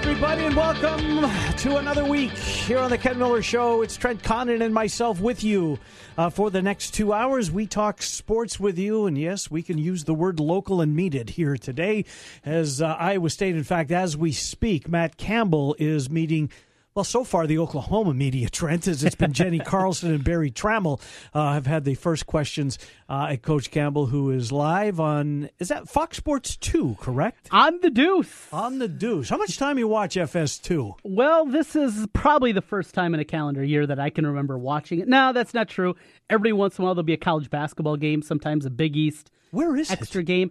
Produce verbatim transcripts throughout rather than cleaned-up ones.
Everybody, and welcome to another week here on the Ken Miller Show. It's Trent Connan and myself with you uh, for the next two hours. We talk sports with you, and yes, we can use the word local and mean it here today. As uh, Iowa State, in fact, as we speak, Matt Campbell is meeting... Well, so far, the Oklahoma media, Trent, as it's been Jenny Carlson and Barry Trammell uh, have had the first questions uh, at Coach Campbell, who is live on, is that Fox Sports two, correct? On the Deuce. On the Deuce. How much time you watch F S two? Well, this is probably the first time in a calendar year that I can remember watching it. No, that's not true. Every once in a while, there'll be a college basketball game, sometimes a Big East. Where is extra it? Game.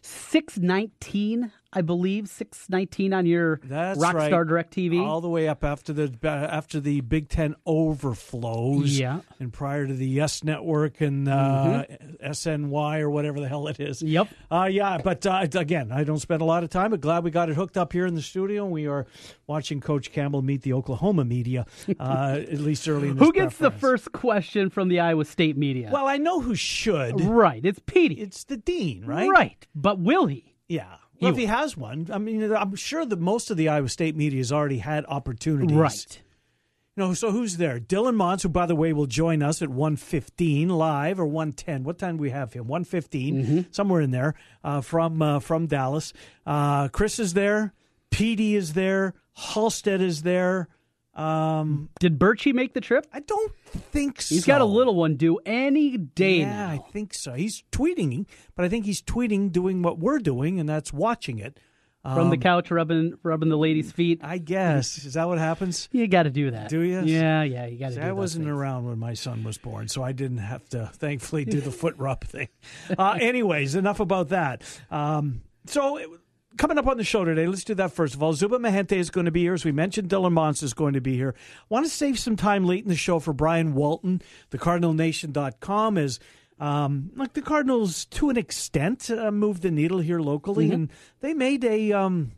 six nineteen, I believe, six nineteen on your That's Rockstar right. DirecTV. All the way up after the after the Big Ten overflows, yeah, and prior to the Yes Network and uh, mm-hmm. S N Y or whatever the hell it is. Yep. Uh, yeah, but uh, again, I don't spend a lot of time, but glad we got it hooked up here in the studio. We are watching Coach Campbell meet the Oklahoma media, uh, at least early in this Who gets preference. The first question from the Iowa State media? Well, I know who should. Right, it's Petey. It's the dean, right? Right, but will he? Yeah. Well, if he has one, I mean, I'm sure that most of the Iowa State media has already had opportunities. Right. You know, so who's there? Dylan Montz, who, by the way, will join us at one fifteen live or one ten. What time do we have him? one fifteen, mm-hmm. somewhere in there, uh, from uh, from Dallas. Uh, Chris is there. Petey is there. Halstead is there. Um, Did Birchie make the trip? I don't think so. He's got a little one due any day yeah, now. Yeah, I think so. He's tweeting, but I think he's tweeting doing what we're doing, and that's watching it. Um, From the couch, rubbing rubbing the lady's feet. I guess. Is that what happens? You got to do that. Do you? Yeah, yeah, you got to do that. I wasn't things. around when my son was born, so I didn't have to, thankfully, do the foot rub thing. Uh, anyways, enough about that. Um, so... It, Coming up on the show today, let's do that first of all. Zubin Mehenti is going to be here. As we mentioned, Dylan Montz is going to be here. I want to save some time late in the show for Brian Walton. The Cardinal Nation dot com is, um, like the Cardinals, to an extent, uh, moved the needle here locally. Mm-hmm. And they made a, um,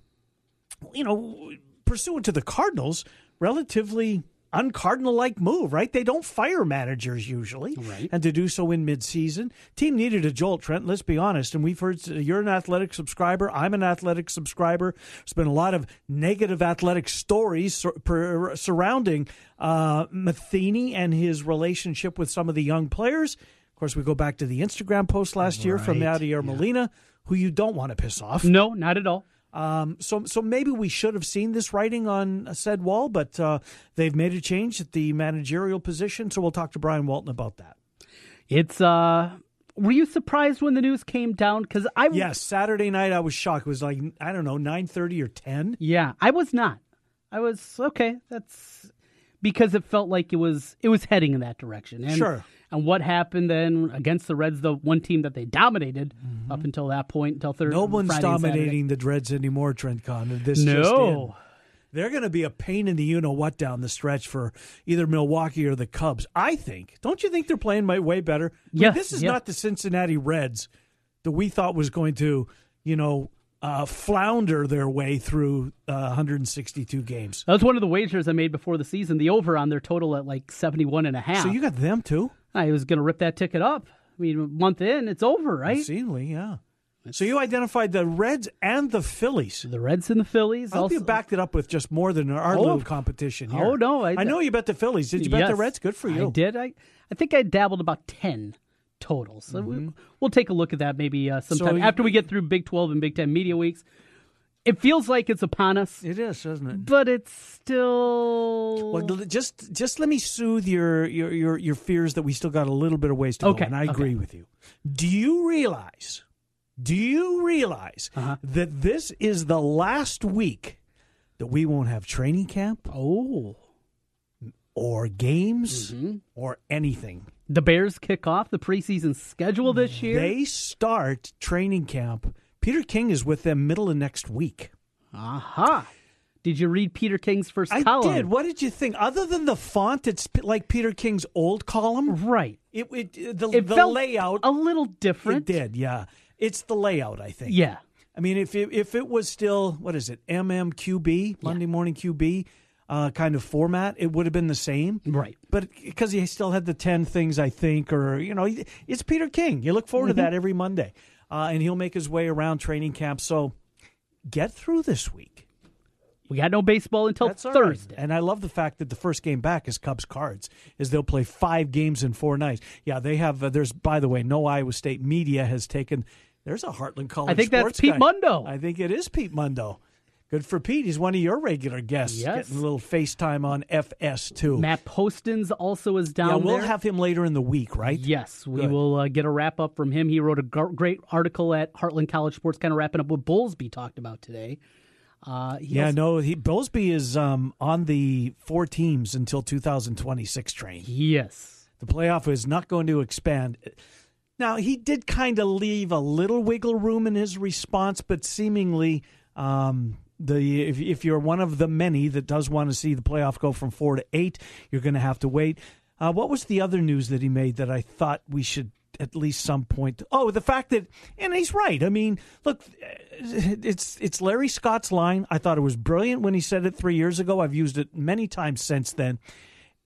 you know, pursuant to the Cardinals, relatively un-Cardinal-like move, right? They don't fire managers usually, right, and to do so in midseason. Team needed a jolt, Trent, let's be honest, and we've heard you're an athletic subscriber, I'm an athletic subscriber. There's been a lot of negative athletic stories sur- per- surrounding uh, Matheny and his relationship with some of the young players. Of course, we go back to the Instagram post last right. year from Yadier yeah. Molina, who you don't want to piss off. No, not at all. Um, so, so maybe we should have seen this writing on a said wall, but uh, they've made a change at the managerial position. So we'll talk to Brian Walton about that. It's. Uh, were you surprised when the news came down? Because I w- yes, Saturday night I was shocked. It was like I don't know nine thirty or ten. Yeah, I was not. I was okay. That's because it felt like it was it was heading in that direction. And, sure. And what happened then against the Reds, the one team that they dominated mm-hmm. up until that point, until third. No one's Friday dominating the Reds anymore, Trent Conner. This no. just in. They're going to be a pain in the you-know-what down the stretch for either Milwaukee or the Cubs, I think. Don't you think they're playing my way better? Yes, like, this is yes. not the Cincinnati Reds that we thought was going to, you know, uh, flounder their way through uh, one hundred sixty-two games. That was one of the wagers I made before the season, the over on their total at like seventy-one and a half. So you got them too? I was going to rip that ticket up. I mean, a month in, it's over, right? Seemingly, yeah. So you identified the Reds and the Phillies. The Reds and the Phillies. I hope also. You backed it up with just more than our oh, little competition here. Oh, no. I, I know you bet the Phillies. Did you yes, bet the Reds? Good for you. I did. I, I think I dabbled about ten total. So mm-hmm. we, we'll take a look at that maybe uh, sometime so after we get through Big twelve and Big ten media weeks. It feels like it's upon us. It is, doesn't it? But it's still... Well, just just let me soothe your your, your, your fears that we still got a little bit of ways to okay. go, and I okay. agree with you. Do you realize, do you realize uh-huh. that this is the last week that we won't have training camp oh, or games mm-hmm. or anything? The Bears kick off the preseason schedule this year. They start training camp. Peter King is with them middle of next week. Aha. Did you read Peter King's first I column? I did. What did you think? Other than the font, it's like Peter King's old column. Right. It, it, the, it the felt layout. A little different. It did, yeah. It's the layout, I think. Yeah. I mean, if it, if it was still, what is it, M M Q B, Monday yeah. Morning Q B uh, kind of format, it would have been the same. Right. But because he still had the ten things, I think, or, you know, it's Peter King. You look forward mm-hmm. to that every Monday. Uh, and he'll make his way around training camp. So get through this week. We got no baseball until That's Thursday. Right. And I love the fact that the first game back is Cubs Cards, is they'll play five games in four nights. Yeah, they have, uh, there's, by the way, no Iowa State media has taken, there's a Heartland College I think sports that's Pete guy. Mundo. I think it is Pete Mundo. Good for Pete. He's one of your regular guests. Yes. Getting a little FaceTime on F S two. Matt Postins also is down there. Yeah, we'll there. have him later in the week, right? Yes. We Good. will uh, get a wrap-up from him. He wrote a g- great article at Heartland College Sports, kind of wrapping up what Bowlesby talked about today. Uh, he yeah, also, no, he, Bowlesby is um, on the four teams until two thousand twenty-six train. Yes. The playoff is not going to expand. Now, he did kind of leave a little wiggle room in his response, but seemingly... Um, The if if you're one of the many that does want to see the playoff go from four to eight, you're going to have to wait. Uh, what was the other news that he made that I thought we should at least some point? Oh, the fact that, and he's right. I mean, look, it's it's Larry Scott's line. I thought it was brilliant when he said it three years ago. I've used it many times since then.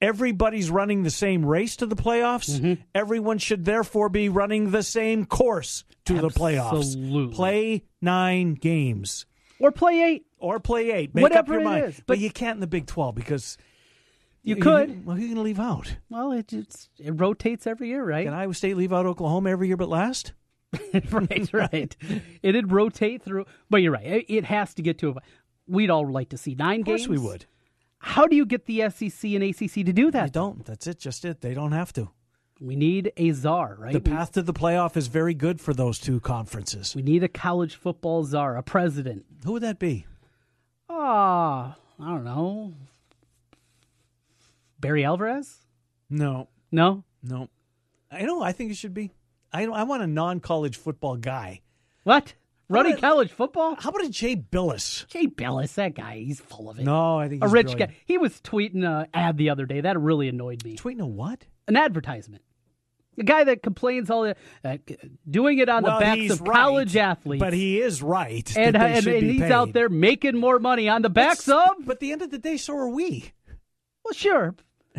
Everybody's running the same race to the playoffs. Mm-hmm. Everyone should therefore be running the same course to Absolutely. the playoffs. Play nine games. Or play eight. Or play eight. Make Whatever up your it mind. Is. But, but you can't in the Big twelve because... You, you could. You, well, who are you going to leave out? Well, it, it's, it rotates every year, right? Can Iowa State leave out Oklahoma every year but last? right, right. It did rotate through. But you're right. It, it has to get to a... We'd all like to see nine games. Of course games. we would. How do you get the S E C and A C C to do that? They don't. That's it. Just it. They don't have to. We need a czar, right? The path to the playoff is very good for those two conferences. We need a college football czar, a president. Who would that be? Ah, uh, I don't know. Barry Alvarez? No. No? No. I know. I think it should be. I I want a non-college football guy. What? Running college football? How about a Jay Billis? Jay Billis, that guy, he's full of it. No, I think he's a rich brilliant. guy. He was tweeting an ad the other day. That really annoyed me. Tweeting a what? An advertisement. A guy that complains all the uh, doing it on well, the backs of right, college athletes. But he is right. And, that they and, should and be he's paid. out there making more money on the backs That's, of. But at the end of the day, so are we. Well, sure.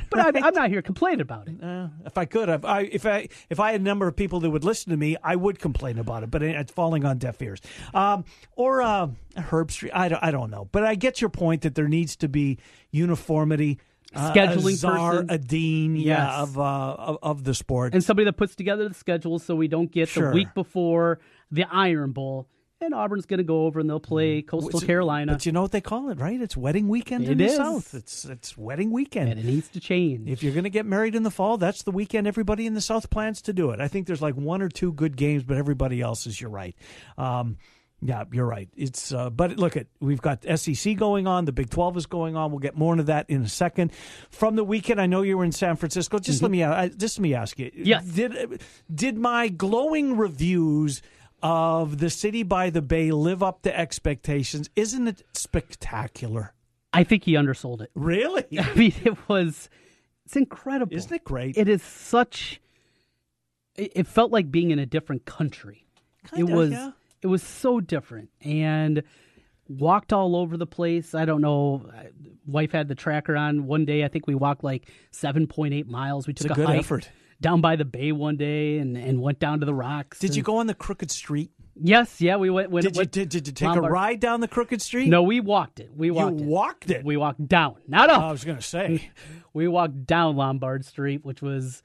But right? I'm, I'm not here complaining about it. Uh, if I could, I've, I, if I if I had a number of people that would listen to me, I would complain about it. But it's falling on deaf ears. Um, or uh, Herb Street. I don't, I don't know. But I get your point that there needs to be uniformity. Uh, Scheduling a czar, person. a dean, yes. yeah, of, uh, of of the sport, and somebody that puts together the schedule so we don't get sure. the week before the Iron Bowl. And Auburn's going to go over and they'll play Coastal it's, Carolina. But you know what they call it, right? It's wedding weekend it in is. the South. It's it's wedding weekend. And it needs to change. If you're going to get married in the fall, that's the weekend everybody in the South plans to do it. I think there's like one or two good games, but everybody else is, you're right. Um, yeah, you're right. It's uh, but look, at we've got S E C going on. The Big twelve is going on. We'll get more into that in a second. From the weekend, I know you were in San Francisco. Just mm-hmm. let me I, just let me ask you. Yes. Did, did my glowing reviews... of the city by the bay live up to expectations? Isn't it spectacular? I think he undersold it. Really? I mean, it was, it's incredible. Isn't it great? It is such, it, it felt like being in a different country. Kind it of, was, yeah. It was so different. And walked all over the place. I don't know. Wife had the tracker on one day. I think we walked like seven point eight miles. We took it's a, a good hike. effort. Down by the bay one day and, and went down to the rocks. Did and, you go on the Crooked Street? Yes, yeah, we went. went did, you, went did, did you take Lombard. a ride down the Crooked Street? No, we walked it. We walked you it. walked it? We walked down, not up. I was going to say. We walked down Lombard Street, which was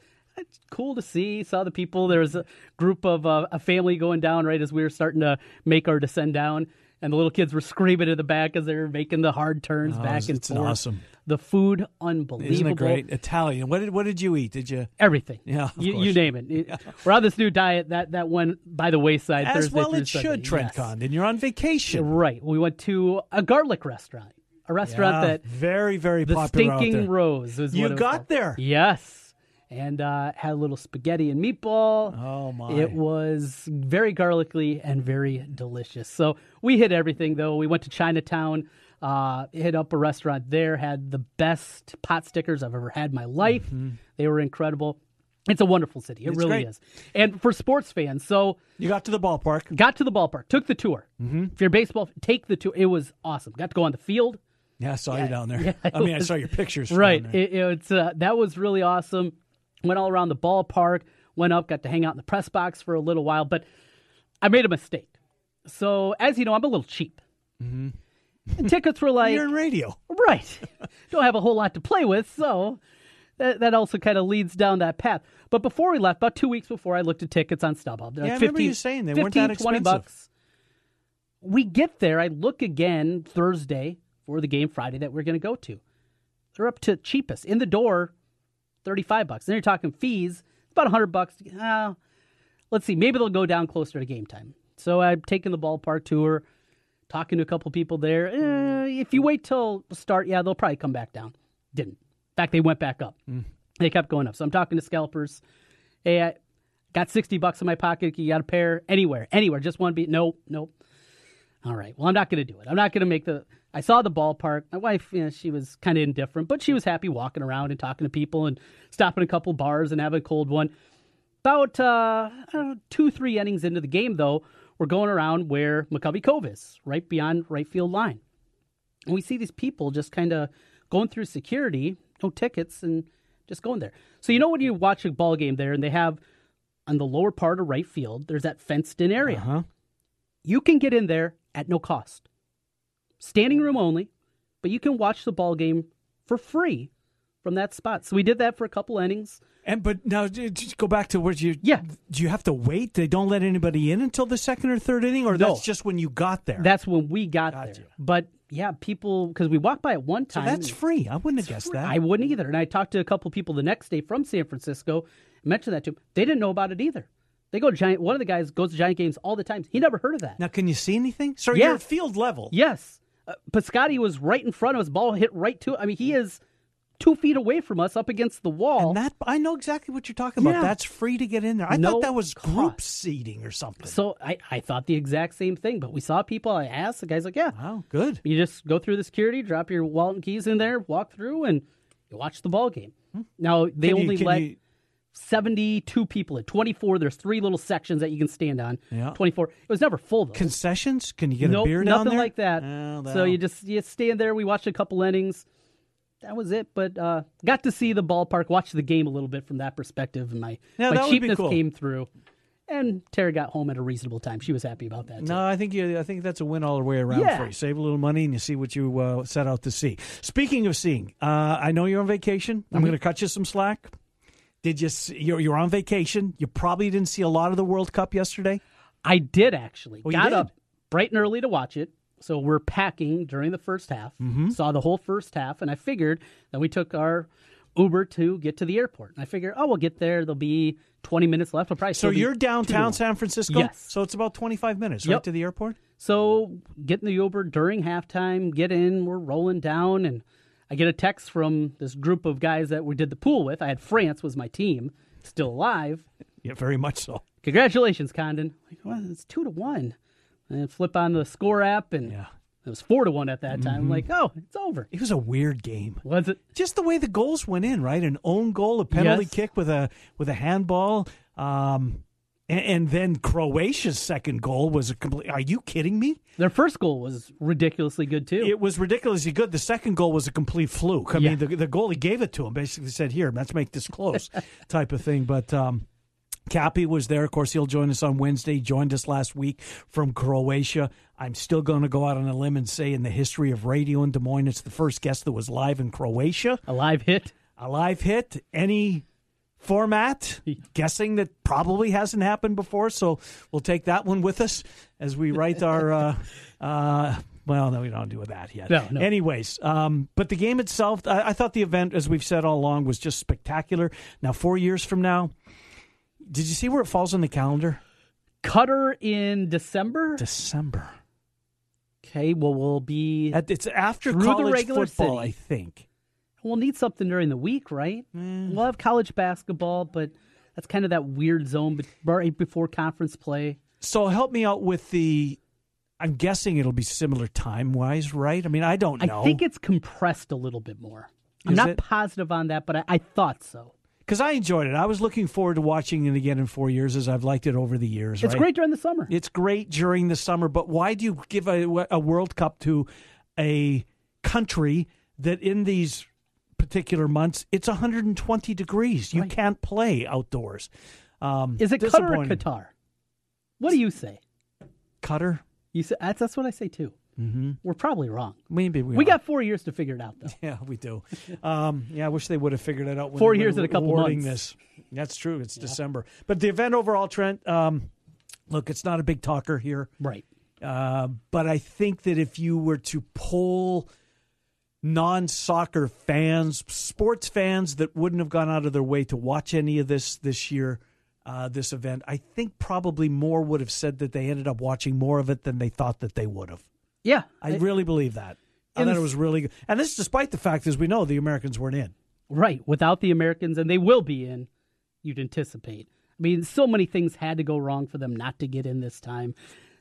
cool to see. Saw the people. There was a group of uh, a family going down right as we were starting to make our descent down. And the little kids were screaming in the back as they were making the hard turns oh, back and it's forth. It's awesome. The food, unbelievable. Isn't it great? Italian. What did what did you eat? Did you everything? Yeah, of you, course. you name it. Yeah. We're on this new diet that, that went by the wayside. As Thursday well, through it Sunday. should. Trent yes. Connan, you're on vacation, right? We went to a garlic restaurant, a restaurant yeah, that very very the popular. The Stinking out there. Rose was you what got it was there. Yes. And uh, had a little spaghetti and meatball. Oh, my. It was very garlicky and very delicious. So we hit everything, though. We went to Chinatown, uh, hit up a restaurant there, had the best pot stickers I've ever had in my life. Mm-hmm. They were incredible. It's a wonderful city. It it's really great. is. And for sports fans, so... You got to the ballpark. Got to the ballpark. Took the tour. Mm-hmm. If you're baseball, take the tour. It was awesome. Got to go on the field. Yeah, I saw yeah, you down there. Yeah, I mean, was, I saw your pictures. Right. From it, it's, uh, that was really awesome. Went all around the ballpark. Went up, got to hang out in the press box for a little while. But I made a mistake. So, as you know, I'm a little cheap. Mm-hmm. And tickets were like... You're in radio. Right. Don't have a whole lot to play with, so... That that also kind of leads down that path. But before we left, about two weeks before, I looked at tickets on StubHub. Yeah, like fifteen, I remember you saying they fifteen, weren't that expensive. twenty bucks. We get there. I look again Thursday for the game Friday that we're going to go to. They're up to cheapest. In the door, thirty-five bucks. Then you're talking fees, about one hundred bucks. Uh, let's see. Maybe they'll go down closer to game time. So I'm taking the ballpark tour, talking to a couple people there. Eh, if you wait till start, yeah, they'll probably come back down. Didn't. In fact, they went back up. Mm. They kept going up. So I'm talking to scalpers. Hey, I got sixty bucks in my pocket. You got a pair anywhere, anywhere. Just one beat. Nope, nope. All right. Well, I'm not going to do it. I'm not going to make the. I saw the ballpark. My wife, you know, she was kind of indifferent, but she was happy walking around and talking to people and stopping a couple bars and having a cold one. About uh, I don't know, two, three innings into the game, though, we're going around where McCovey Cove is, right beyond right field line. And we see these people just kind of going through security. No tickets, and just going there. So you know when you watch a ball game there, and they have on the lower part of right field, there's that fenced-in area. Uh-huh. You can get in there at no cost. Standing room only, but you can watch the ball game for free from that spot. So we did that for a couple innings. And but now just go back to where you yeah. Do you have to wait? They don't let anybody in until the second or third inning, or no. That's just when you got there. That's when we got gotcha. there. But yeah, people, because we walked by at one time. So that's free. I wouldn't have guessed free. that. I wouldn't either. And I talked to a couple people the next day from San Francisco, mentioned that to them. They didn't know about it either. They go to Giant. One of the guys goes to Giant games all the time. He never heard of that. Now, can you see anything? So yeah. You're at field level. Yes. Uh, Piscotty was right in front of us. Ball hit right to. I mean, he is two feet away from us, up against the wall. And that I know exactly what you're talking about. Yeah. That's free to get in there. I no thought that was cost. group seating or something. So I, I thought the exact same thing, but we saw people. I asked. The guy's like, yeah. Wow, good. You just go through the security, drop your wallet and keys in there, walk through, and you watch the ball game. Hmm. Now, they can only you, let you... seventy-two people in. twenty-four, there's three little sections that you can stand on. Yeah. twenty-four. It was never full, though. Concessions? Can you get nope, a beer down there? Nothing like that. Oh, no. So you just you stand there. We watched a couple innings. That was it, but uh, got to see the ballpark, watch the game a little bit from that perspective, and my, yeah, my cheapness cool. came through. And Tara got home at a reasonable time. She was happy about that, too. No, I think you, I think that's a win all the way around yeah. for you. Save a little money, and you see what you uh, set out to see. Speaking of seeing, uh, I know you're on vacation. I'm mm-hmm. going to cut you some slack. Did you? See, you're, you're on vacation. You probably didn't see a lot of the World Cup yesterday. I did, actually. Oh, got you did? Up bright and early to watch it. So we're packing during the first half, mm-hmm. saw the whole first half, and I figured that we took our Uber to get to the airport. And I figured, oh, we'll get there. There'll be twenty minutes left. We'll probably so you're downtown San Francisco? Yes. So it's about twenty-five minutes, right, yep. to the airport? So getting the Uber during halftime, get in, we're rolling down, and I get a text from this group of guys that we did the pool with. I had France was my team, still alive. Yeah, very much so. Congratulations, Condon. Like, well, it's two to one. And flip on the score app, and yeah. it was four to one at that time. Mm-hmm. Like, oh, it's over. It was a weird game. Was it? Just the way the goals went in, right? An own goal, a penalty yes. kick with a with a handball, um, and, and then Croatia's second goal was a complete. Are you kidding me? Their first goal was ridiculously good too. It was ridiculously good. The second goal was a complete fluke. I yeah. mean, the, the goalie gave it to him. Basically said, "Here, let's make this close," type of thing. But. Um, Cappy was there. Of course, he'll join us on Wednesday. He joined us last week from Croatia. I'm still going to go out on a limb and say in the history of radio in Des Moines, it's the first guest that was live in Croatia. A live hit. A live hit. Any format. Guessing that probably hasn't happened before, so we'll take that one with us as we write our... uh, uh, Well, no, we don't do that yet. No, no. Anyways, um, but the game itself, I, I thought the event, as we've said all along, was just spectacular. Now, four years from now... Did you see where it falls on the calendar? Qatar in December? December. Okay, well, we'll be... At, it's after college football, city. I think. We'll need something during the week, right? Mm. We'll have college basketball, but that's kind of that weird zone right before conference play. So help me out with the... I'm guessing it'll be similar time-wise, right? I mean, I don't know. I think it's compressed a little bit more. Is I'm not it? positive on that, but I, I thought so. because I enjoyed it. I was looking forward to watching it again in four years, as I've liked it over the years. It's right? great during the summer. It's great during the summer, but why do you give a, a World Cup to a country that in these particular months, it's one hundred twenty degrees. You right. can't play outdoors. Um, Is it Qatar or Qatar? What do you say? Qatar. You say, that's, that's what I say, too. Mm-hmm. We're probably wrong. Maybe we, we got four years to figure it out, though. Yeah, we do. Um, yeah, I wish they would have figured it out. When four years and a couple months. This. That's true. It's yeah. December. But the event overall, Trent, um, look, it's not a big talker here. Right. Uh, but I think that if you were to pull non-soccer fans, sports fans that wouldn't have gone out of their way to watch any of this this year, uh, this event, I think probably more would have said that they ended up watching more of it than they thought that they would have. Yeah. I, I really believe that. I thought it was really good. And this is despite the fact, as we know, the Americans weren't in. Right. Without the Americans, and they will be in, you'd anticipate. I mean, so many things had to go wrong for them not to get in this time.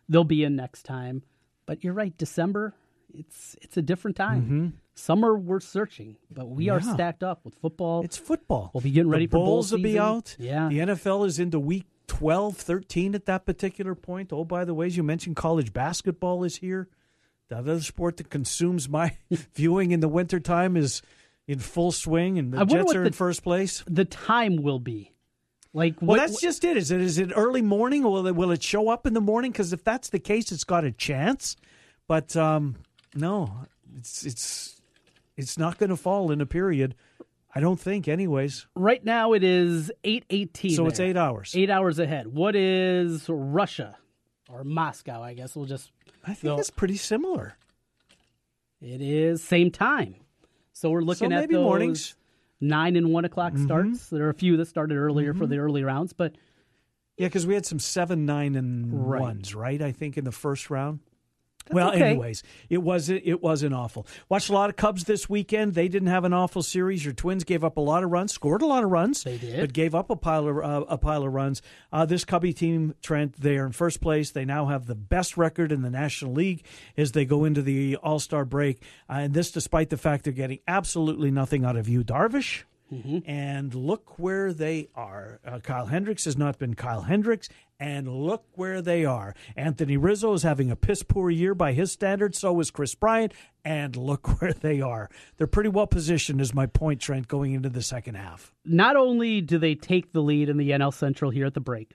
They'll be in next time. But you're right, December, it's it's a different time. Mm-hmm. Summer, we're searching, but we yeah. are stacked up with football. It's football. We'll be getting ready the for bowl season. The Bowls will be out. Yeah. The N F L is into week twelve, thirteen at that particular point. Oh, by the way, as you mentioned, college basketball is here. The other sport that consumes my viewing in the wintertime is in full swing, and the I Jets are the, in first place. The time will be. Like, well, what, that's what, just it. Is it is it early morning, or will it, will it show up in the morning? Because if that's the case, it's got a chance. But um, no, it's it's it's not going to fall in a period. I don't think, anyways. Right now it is eight eighteen. So there. It's eight hours. Eight hours ahead. What is Russia? Or Moscow, I guess. We'll just... I think go. It's pretty similar. It is. Same time. So we're looking so at maybe those mornings. nine and one o'clock mm-hmm. starts. There are a few that started earlier mm-hmm. for the early rounds, but... Yeah, because we had some seven, nine, and right. ones, right? I think in the first round. That's well, okay. anyways, it wasn't it wasn't awful. Watched a lot of Cubs this weekend. They didn't have an awful series. Your Twins gave up a lot of runs, scored a lot of runs. They did, but gave up a pile of uh, a pile of runs. Uh, this Cubby team, Trent, they are in first place. They now have the best record in the National League as they go into the All-Star break. Uh, and this, despite the fact they're getting absolutely nothing out of Yu Darvish. Mm-hmm. And look where they are. Uh, Kyle Hendricks has not been Kyle Hendricks, and look where they are. Anthony Rizzo is having a piss-poor year by his standards, so is Chris Bryant, and look where they are. They're pretty well positioned, is my point, Trent, going into the second half. Not only do they take the lead in the N L Central here at the break,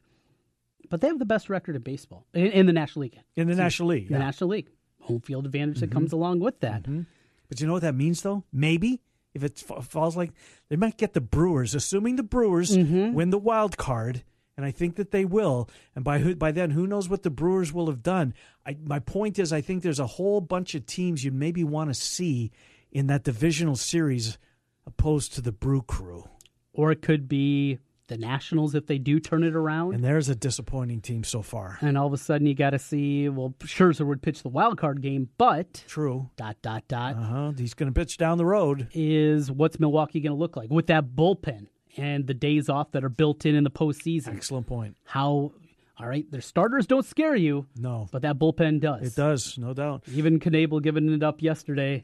but they have the best record in baseball, in, in the National League. In the so, National League. In yeah. the National League. Home field advantage mm-hmm. that comes along with that. Mm-hmm. But you know what that means, though? Maybe. If it falls like, they might get the Brewers, assuming the Brewers mm-hmm. win the wild card, and I think that they will. And by who, by then, who knows what the Brewers will have done. I, my point is, I think there's a whole bunch of teams you maybe want to see in that divisional series opposed to the Brew Crew. Or it could be the Nationals if they do turn it around. And there's a disappointing team so far. And all of a sudden you got to see, well, Scherzer would pitch the wild card game, but... True. Dot, dot, dot. Uh-huh. He's going to pitch down the road. Is what's Milwaukee going to look like with that bullpen and the days off that are built in in the postseason? Excellent point. How... All right, their starters don't scare you. No. But that bullpen does. It does, no doubt. Even Knebel giving it up yesterday.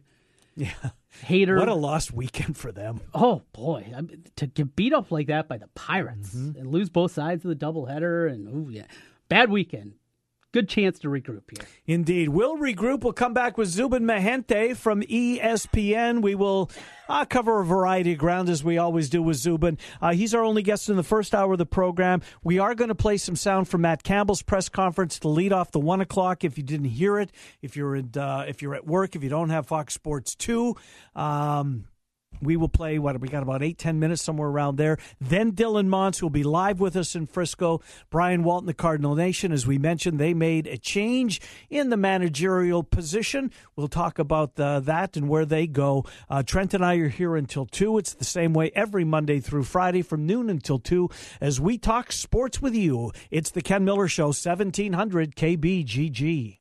Yeah. Hater. What a lost weekend for them. Oh, boy. I mean, to get beat up like that by the Pirates mm-hmm. and lose both sides of the doubleheader. And, ooh, yeah. Bad weekend. Good chance to regroup here. Indeed. We'll regroup. We'll come back with Zubin Mehenti from E S P N. We will uh, cover a variety of ground as we always do with Zubin. Uh, he's our only guest in the first hour of the program. We are going to play some sound from Matt Campbell's press conference to lead off the one o'clock. If you didn't hear it, if you're at uh, if you're at work, if you don't have Fox Sports two. Um, We will play, what, we got about eight, ten minutes, somewhere around there. Then Dylan Montz will be live with us in Frisco. Brian Walton, the Cardinal Nation, as we mentioned, they made a change in the managerial position. We'll talk about uh, that and where they go. Uh, Trent and I are here until two. It's the same way every Monday through Friday from noon until two as we talk sports with you. It's the Ken Miller Show, seventeen hundred K B G G.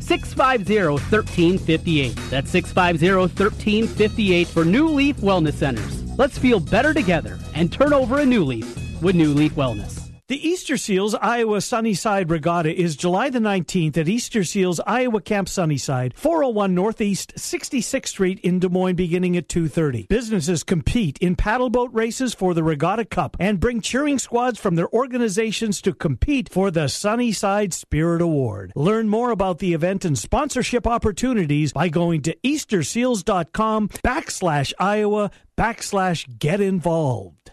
six five zero, one three five eight. That's six five zero, one three five eight for New Leaf Wellness Centers. Let's feel better together and turn over a new leaf with New Leaf Wellness. The Easter Seals Iowa Sunnyside Regatta is July the nineteenth at Easter Seals Iowa Camp Sunnyside, four oh one Northeast sixty-sixth Street in Des Moines, beginning at two thirty. Businesses compete in paddleboat races for the Regatta Cup and bring cheering squads from their organizations to compete for the Sunnyside Spirit Award. Learn more about the event and sponsorship opportunities by going to easterseals.com backslash Iowa backslash get involved.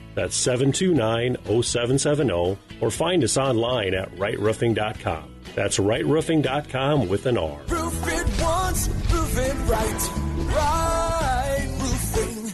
That's seven two nine, zero seven seven zero, or find us online at right roofing dot com. That's right roofing dot com with an R. Roof it once, roof it right, right roofing.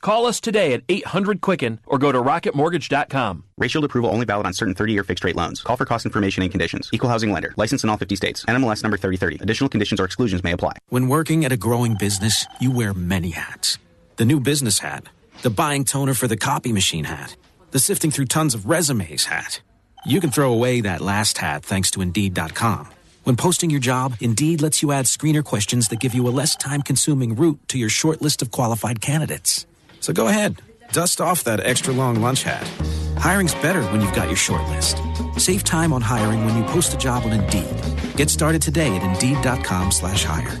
Call us today at eight hundred Quicken or go to rocket mortgage dot com. Rate Shield approval only valid on certain thirty-year fixed-rate loans. Call for cost information and conditions. Equal housing lender. Licensed in all fifty states. N M L S number thirty thirty. Additional conditions or exclusions may apply. When working at a growing business, you wear many hats. The new business hat. The buying toner for the copy machine hat. The sifting through tons of resumes hat. You can throw away that last hat thanks to Indeed dot com. When posting your job, Indeed lets you add screener questions that give you a less time-consuming route to your short list of qualified candidates. So go ahead, dust off that extra long lunch hat. Hiring's better when you've got your short list. Save time on hiring when you post a job on Indeed. Get started today at Indeed.com slash hire.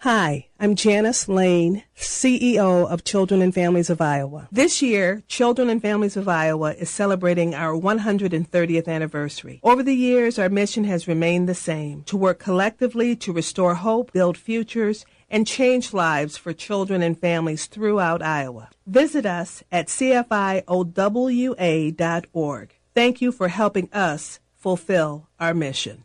Hi, I'm Janice Lane, C E O of Children and Families of Iowa. This year, Children and Families of Iowa is celebrating our one hundred thirtieth anniversary. Over the years, our mission has remained the same, to work collectively to restore hope, build futures, and change lives for children and families throughout Iowa. Visit us at c f i o w a dot org. Thank you for helping us fulfill our mission.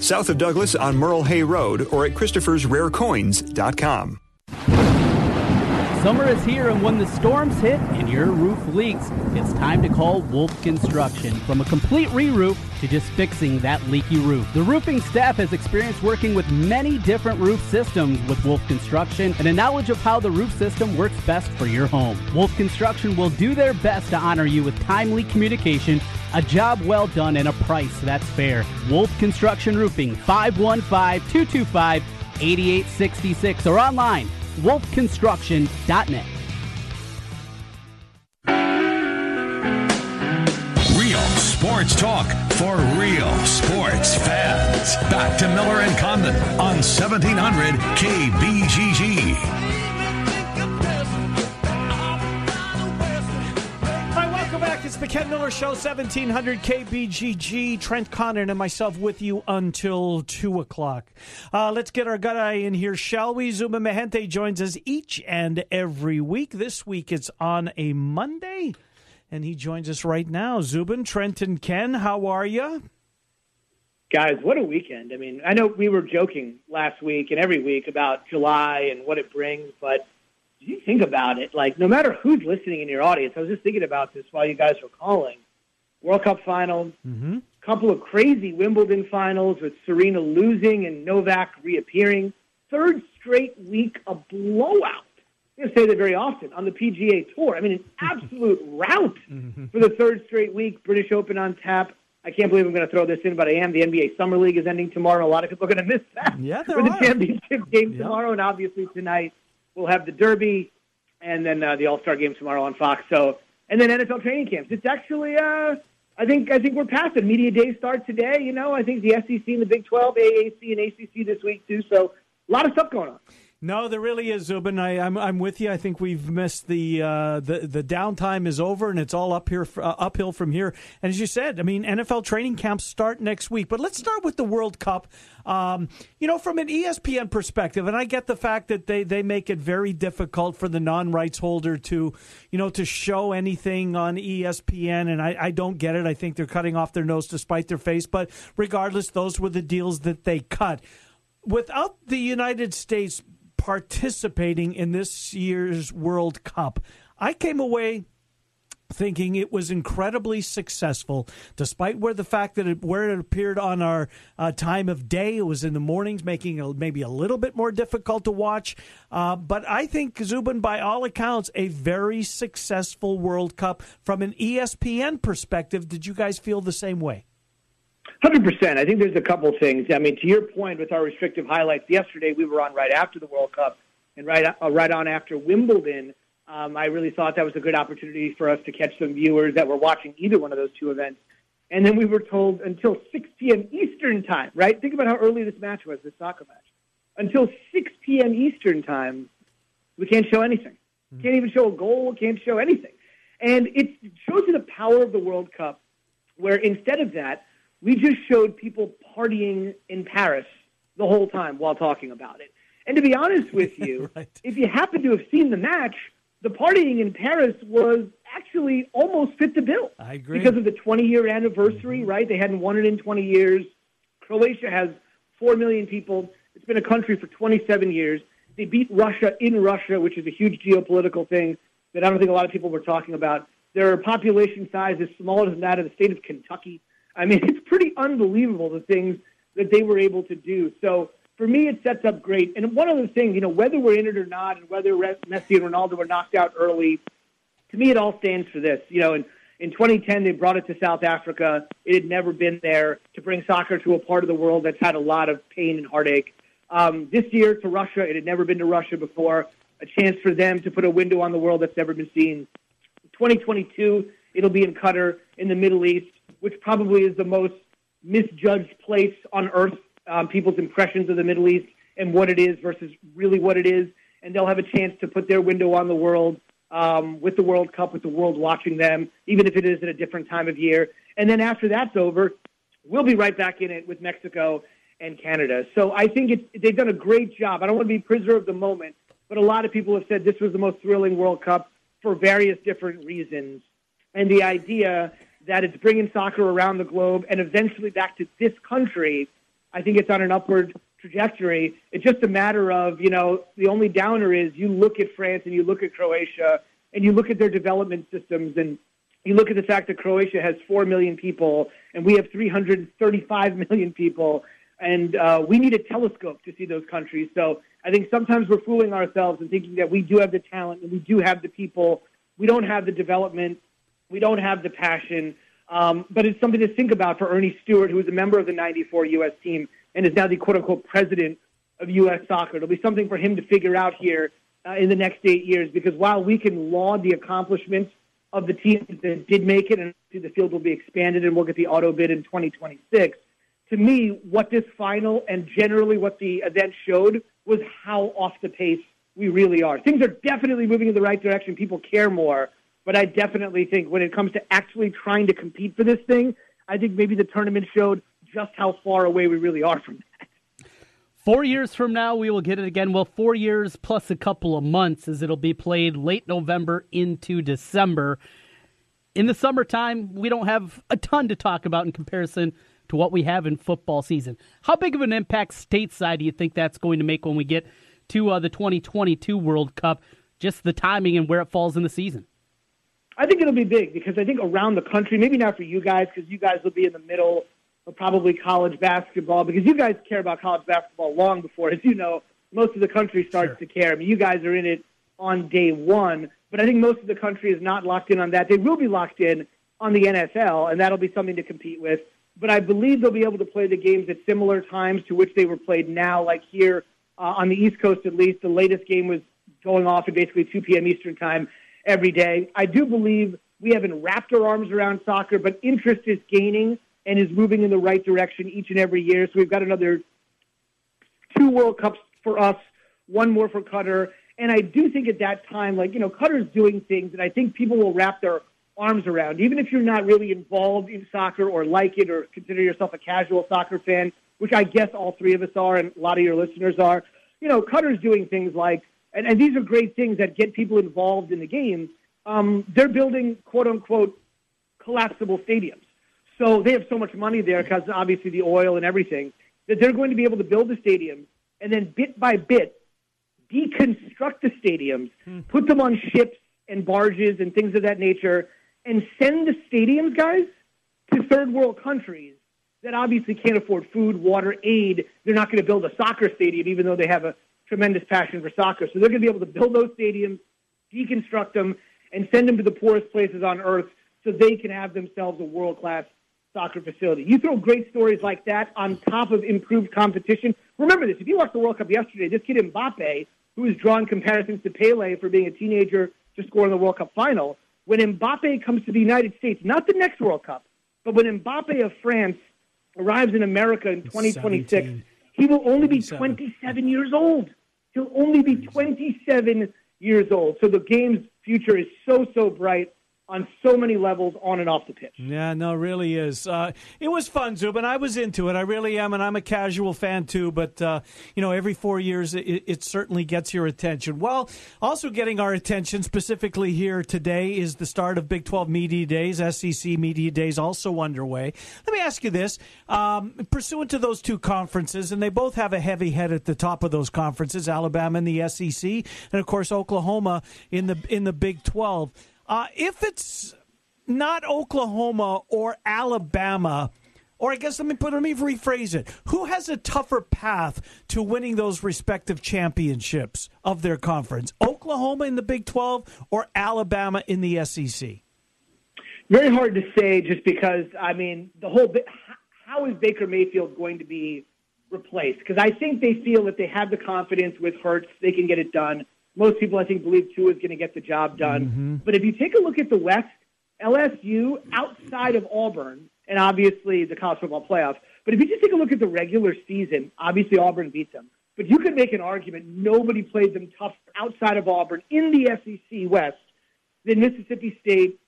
South of Douglas on Merle Hay Road or at christophers rare coins dot com. Summer is here, and when the storms hit and your roof leaks, it's time to call Wolf Construction. From a complete re-roof to just fixing that leaky roof, the roofing staff has experience working with many different roof systems with Wolf Construction and a knowledge of how the roof system works best for your home. Wolf Construction will do their best to honor you with timely communication, a job well done, and a price that's fair. Wolf Construction Roofing, five one five, two two five, eighty-eight sixty-six or online wolf construction dot net. Sports talk for real sports fans. Back to Miller and Condon on seventeen hundred K B G G. All right, welcome back. It's the Ken Miller Show, seventeen hundred K B G G. Trent Connan and myself with you until two o'clock. Uh, let's get our gut eye in here, shall we? Zubin Mehenti joins us each and every week. This week it's on a Monday. And he joins us right now. Zubin, Trent, and Ken, how are you? Guys, what a weekend. I mean, I know we were joking last week and every week about July and what it brings, but do you think about it? Like, no matter who's listening in your audience, I was just thinking about this while you guys were calling. World Cup final, mm-hmm. couple of crazy Wimbledon finals with Serena losing and Novak reappearing. Third straight week of blowout. I say that very often on the P G A Tour. I mean, an absolute rout for the third straight week. British Open on tap. I can't believe I'm going to throw this in, but I am. The N B A Summer League is ending tomorrow. A lot of people are going to miss that. Yeah, there for the are. championship game yeah. tomorrow, and obviously tonight we'll have the Derby and then uh, the All-Star game tomorrow on Fox. So, and then N F L training camps. It's actually, uh, I think, I think we're past it. Media Day starts today. You know, I think the S E C and the Big twelve, A A C and A C C this week too. So, a lot of stuff going on. No, there really is, Zubin. I, I'm I'm with you. I think we've missed the uh, the the downtime is over, and it's all up here uh, uphill from here. And as you said, I mean, N F L training camps start next week. But let's start with the World Cup. Um, you know, from an E S P N perspective, and I get the fact that they, they make it very difficult for the non-rights holder to, you know, to show anything on E S P N. And I, I don't get it. I think they're cutting off their nose to spite their face. But regardless, those were the deals that they cut. Without the United States participating in this year's World Cup, I came away thinking it was incredibly successful, despite where the fact that it, where it appeared on our uh, time of day, it was in the mornings, making it maybe a little bit more difficult to watch. Uh, but I think, Zubin, by all accounts, a very successful World Cup from an E S P N perspective. Did you guys feel the same way? one hundred percent. I think there's a couple things. I mean, to your point with our restrictive highlights, yesterday we were on right after the World Cup and right, uh, right on after Wimbledon. Um, I really thought that was a good opportunity for us to catch some viewers that were watching either one of those two events. And then we were told until six p.m. Eastern time, right? Think about how early this match was, this soccer match. Until six p.m. Eastern time, we can't show anything. Can't even show a goal, can't show anything. And it shows you the power of the World Cup, where instead of that, we just showed people partying in Paris the whole time while talking about it. And to be honest with you, right. if you happen to have seen the match, the partying in Paris was actually almost fit the bill. I agree. Because of the twenty-year anniversary, mm-hmm. right? They hadn't won it in twenty years. Croatia has four million people. It's been a country for twenty-seven years. They beat Russia in Russia, which is a huge geopolitical thing that I don't think a lot of people were talking about. Their population size is smaller than that of the state of Kentucky. I mean, it's pretty unbelievable the things that they were able to do. So for me, it sets up great. And one other thing, you know, whether we're in it or not, and whether Messi and Ronaldo were knocked out early, to me, it all stands for this. You know, in, in twenty ten, they brought it to South Africa. It had never been there, to bring soccer to a part of the world that's had a lot of pain and heartache. Um, this year to Russia, it had never been to Russia before. A chance for them to put a window on the world that's never been seen. twenty twenty-two, it'll be in Qatar, in the Middle East, which probably is the most misjudged place on earth, um, people's impressions of the Middle East and what it is versus really what it is. And they'll have a chance to put their window on the world um, with the World Cup, with the world watching them, even if it is at a different time of year. And then after that's over, we'll be right back in it with Mexico and Canada. So I think it, they've done a great job. I don't want to be prisoner of the moment, but a lot of people have said this was the most thrilling World Cup for various different reasons. And the idea that it's bringing soccer around the globe and eventually back to this country, I think it's on an upward trajectory. It's just a matter of, you know, the only downer is you look at France and you look at Croatia and you look at their development systems and you look at the fact that Croatia has four million people and we have three hundred thirty-five million people, and uh, we need a telescope to see those countries. So I think sometimes we're fooling ourselves and thinking that we do have the talent and we do have the people. We don't have the development. We don't have the passion, um, but it's something to think about for Ernie Stewart, who is a member of the ninety-four U S team and is now the quote-unquote president of U S soccer. It'll be something for him to figure out here uh, in the next eight years, because while we can laud the accomplishments of the teams that did make it, and the field will be expanded and we'll get the auto bid in twenty twenty-six, to me, what this final and generally what the event showed was how off the pace we really are. Things are definitely moving in the right direction. People care more. But I definitely think when it comes to actually trying to compete for this thing, I think maybe the tournament showed just how far away we really are from that. Four years from now, we will get it again. Well, four years plus a couple of months, as it'll be played late November into December. In the summertime, we don't have a ton to talk about in comparison to what we have in football season. How big of an impact stateside do you think that's going to make when we get to uh, the twenty twenty-two World Cup, just the timing and where it falls in the season? I think it'll be big, because I think around the country, maybe not for you guys, because you guys will be in the middle of probably college basketball, because you guys care about college basketball long before, as you know, most of the country starts sure. to care. I mean, you guys are in it on day one, but I think most of the country is not locked in on that. They will be locked in on the N F L, and that'll be something to compete with. But I believe they'll be able to play the games at similar times to which they were played now, like here uh, on the East Coast at least. The latest game was going off at basically two p.m. Eastern time every day. I do believe we haven't wrapped our arms around soccer, but interest is gaining and is moving in the right direction each and every year. So we've got another two World Cups for us, one more for Qatar. And I do think at that time, like, you know, Qatar's doing things that I think people will wrap their arms around. Even if you're not really involved in soccer or like it or consider yourself a casual soccer fan, which I guess all three of us are and a lot of your listeners are, you know, Qatar's doing things like, and, and these are great things that get people involved in the game. Um, they're building, quote unquote, collapsible stadiums. So they have so much money there because obviously the oil and everything, that they're going to be able to build the stadiums and then bit by bit deconstruct the stadiums, mm. put them on ships and barges and things of that nature, and send the stadiums, guys, to third world countries that obviously can't afford food, water, aid. They're not going to build a soccer stadium, even though they have a tremendous passion for soccer. So they're going to be able to build those stadiums, deconstruct them, and send them to the poorest places on earth so they can have themselves a world-class soccer facility. You throw great stories like that on top of improved competition. Remember this, if you watched the World Cup yesterday, this kid Mbappe, who is drawing comparisons to Pele for being a teenager to score in the World Cup final, when Mbappe comes to the United States, not the next World Cup, but when Mbappe of France arrives in America in twenty twenty-six, he will only be twenty-seven years old. He'll only be twenty-seven years old. So the game's future is so, so bright on so many levels, on and off the pitch. Yeah, no, it really is. Uh, it was fun, Zubin. I was into it. I really am, and I'm a casual fan, too. But, uh, you know, every four years, it, it certainly gets your attention. Well, also getting our attention specifically here today is the start of Big twelve Media Days. S E C Media Days also underway. Let me ask you this. Um, pursuant to those two conferences, and they both have a heavy head at the top of those conferences, Alabama in the S E C, and, of course, Oklahoma in the in the Big twelve. Uh, if it's not Oklahoma or Alabama, or I guess let me put let me rephrase it, who has a tougher path to winning those respective championships of their conference? Oklahoma in the Big twelve or Alabama in the S E C? Very hard to say, just because, I mean, the whole bit, how is Baker Mayfield going to be replaced? Because I think they feel that they have the confidence with Hurts, they can get it done. Most people, I think, believe Tua is going to get the job done. Mm-hmm. But if you take a look at the West, L S U, outside of Auburn, and obviously the college football playoffs, but if you just take a look at the regular season, obviously Auburn beat them. But you could make an argument nobody played them tough outside of Auburn in the S E C West than Mississippi State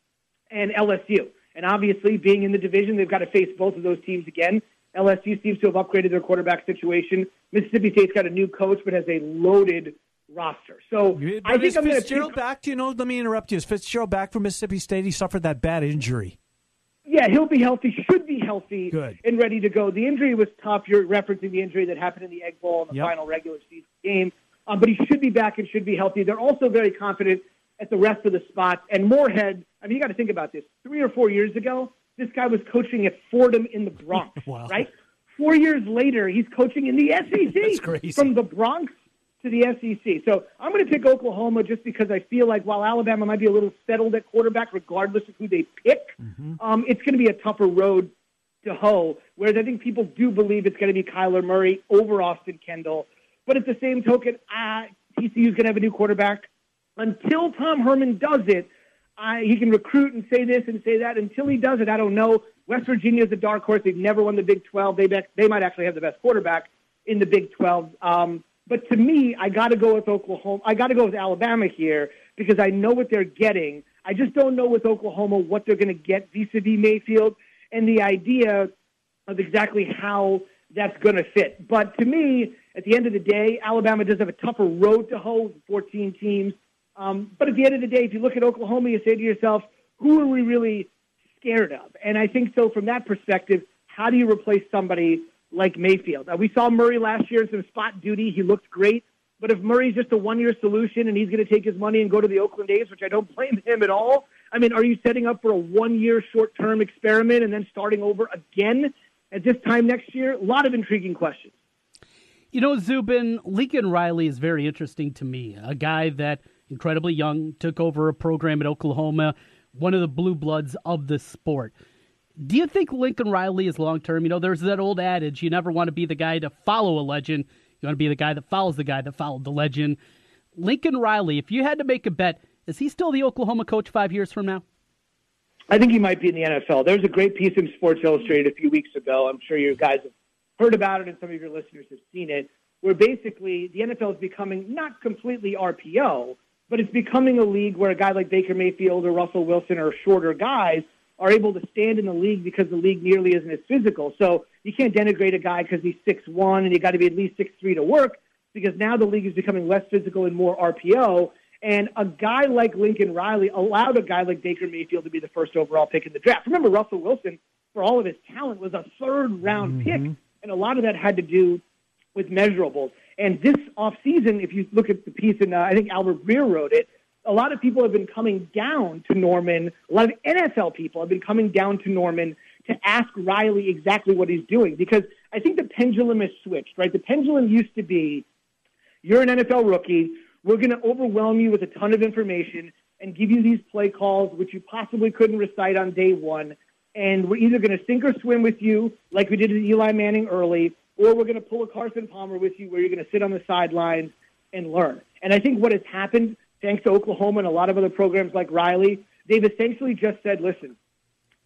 and L S U. And obviously, being in the division, they've got to face both of those teams again. L S U seems to have upgraded their quarterback situation. Mississippi State's got a new coach but has a loaded roster. So but I think I'm going to back. Do you know? Let me interrupt you. Is Fitzgerald back from Mississippi State? He suffered that bad injury. Yeah, he'll be healthy. Should be healthy. Good. And ready to go. The injury was tough. You're referencing the injury that happened in the Egg Bowl in the yep. final regular season game. Um, but he should be back and should be healthy. They're also very confident at the rest of the spots. And Moorhead, I mean, you got to think about this. Three or four years ago, this guy was coaching at Fordham in the Bronx. Wow. Right. Four years later, he's coaching in the S E C. That's crazy. From the Bronx to the S E C. So I'm going to pick Oklahoma just because I feel like while Alabama might be a little settled at quarterback, regardless of who they pick, mm-hmm. um, it's going to be a tougher road to hoe, whereas I think people do believe it's going to be Kyler Murray over Austin Kendall But at the same token, uh, T C U's going to have a new quarterback. Until Tom Herman does it, I, he can recruit and say this and say that. Until he does it, I don't know. West Virginia is a dark horse. They've never won the Big twelve. They they might actually have the best quarterback in the Big twelve. Um, but to me, I got to go with Oklahoma. I got to go with Alabama here because I know what they're getting. I just don't know with Oklahoma what they're going to get vis-a-vis Mayfield and the idea of exactly how that's going to fit. But to me, at the end of the day, Alabama does have a tougher road to hoe, fourteen teams. Um, but at the end of the day, if you look at Oklahoma, you say to yourself, who are we really scared of? And I think so from that perspective, how do you replace somebody like Mayfield? Uh, we saw Murray last year in some spot duty. He looked great. But if Murray's just a one-year solution and he's going to take his money and go to the Oakland A's, which I don't blame him at all, I mean, are you setting up for a one-year short-term experiment and then starting over again at this time next year? A lot of intriguing questions. You know, Zubin, Lincoln Riley is very interesting to me, a guy that incredibly young, took over a program at Oklahoma, one of the blue bloods of the sport. Do you think Lincoln Riley is long-term? You know, there's that old adage, you never want to be the guy to follow a legend. You want to be the guy that follows the guy that followed the legend. Lincoln Riley, if you had to make a bet, is he still the Oklahoma coach five years from now? I think he might be in the N F L. There was a great piece in Sports Illustrated a few weeks ago. I'm sure you guys have heard about it and some of your listeners have seen it, where basically the N F L is becoming not completely R P O, but it's becoming a league where a guy like Baker Mayfield or Russell Wilson or shorter guys are able to stand in the league because the league nearly isn't as physical. So you can't denigrate a guy because he's six one and you got to be at least six three to work, because now the league is becoming less physical and more R P O. And a guy like Lincoln Riley allowed a guy like Baker Mayfield to be the first overall pick in the draft. Remember, Russell Wilson, for all of his talent, was a third-round mm-hmm. pick, and a lot of that had to do with measurables. And this offseason, if you look at the piece, and uh, I think Albert Breer wrote it, a lot of people have been coming down to Norman. A lot of N F L people have been coming down to Norman to ask Riley exactly what he's doing, because I think the pendulum has switched, right? The pendulum used to be, you're an N F L rookie, we're going to overwhelm you with a ton of information and give you these play calls, which you possibly couldn't recite on day one. And we're either going to sink or swim with you, like we did with Eli Manning early, or we're going to pull a Carson Palmer with you where you're going to sit on the sidelines and learn. And I think what has happened, thanks to Oklahoma and a lot of other programs like Riley, they've essentially just said, listen,